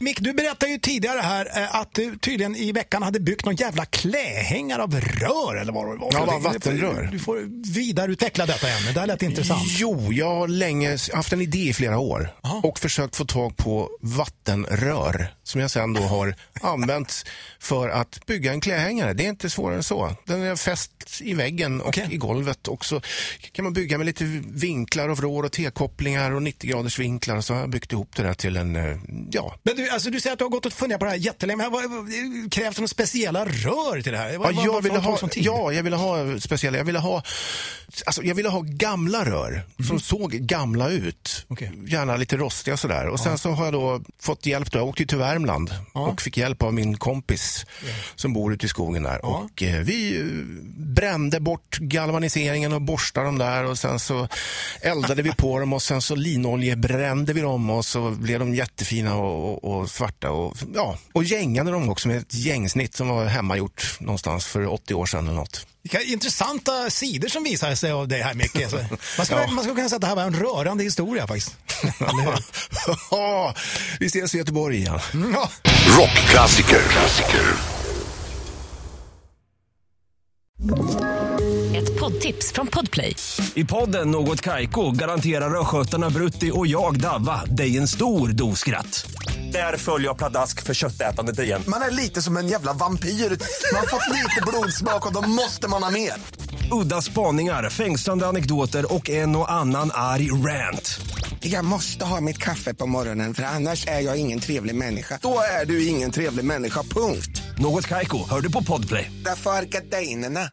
Mick, du berättade ju tidigare här att du tydligen i veckan hade byggt någon jävla klähängare av rör eller vad det var. Ja, vattenrör. Du får vidareutveckla detta ämne. Det här lät intressant. Jo, jag har länge haft en idé i flera år. Aha. Och försökt få tag på vattenrör som jag sedan då har använt för att bygga en klähängare. Det är inte svårare än så. Den är fäst i väggen och i golvet. Och så kan man bygga med lite vinklar och vrår och T-kopplingar och 90 graders vinklar. Så har jag byggt ihop det där till en, ja. Men du säger att du har gått och funderat på det här jättelänge. Krävs det några speciella rör till det här? Jag ville ha gamla rör som såg gamla ut. Okay. Gärna lite rostiga sådär. Och sen så har jag då fått hjälp då. Jag åkte till Värmland och fick hjälp av min kompis som bor ute i skogen där. Och vi brände bort galvaniseringen och borstade dem där och sen så eldade vi på dem och sen så linolje brände vi dem och så blev de jättefina och svarta och gängade dem också med ett gängsnitt som var hemmagjort någonstans för 80 år sedan eller något. Vilka intressanta sidor som visar sig av det här, Micke. Man ska kunna säga att det här var en rörande historia faktiskt. Vi ses i Göteborg igen. Ja. Rockklassiker. Ett poddtips från Podplay. I podden Något Kaiko garanterar röskötarna Brutti och jag Davva dig en stor doskratt. Där följer jag pladask för köttätandet igen. Man är lite som en jävla vampyr. Man har fått lite blodsmak och då måste man ha mer. Udda spaningar, fängslande anekdoter och en och annan arg rant. Jag måste ha mitt kaffe på morgonen för annars är jag ingen trevlig människa. Då är du ingen trevlig människa, punkt. Något Kaiko, hör du på Podplay. Därför är gardinerna.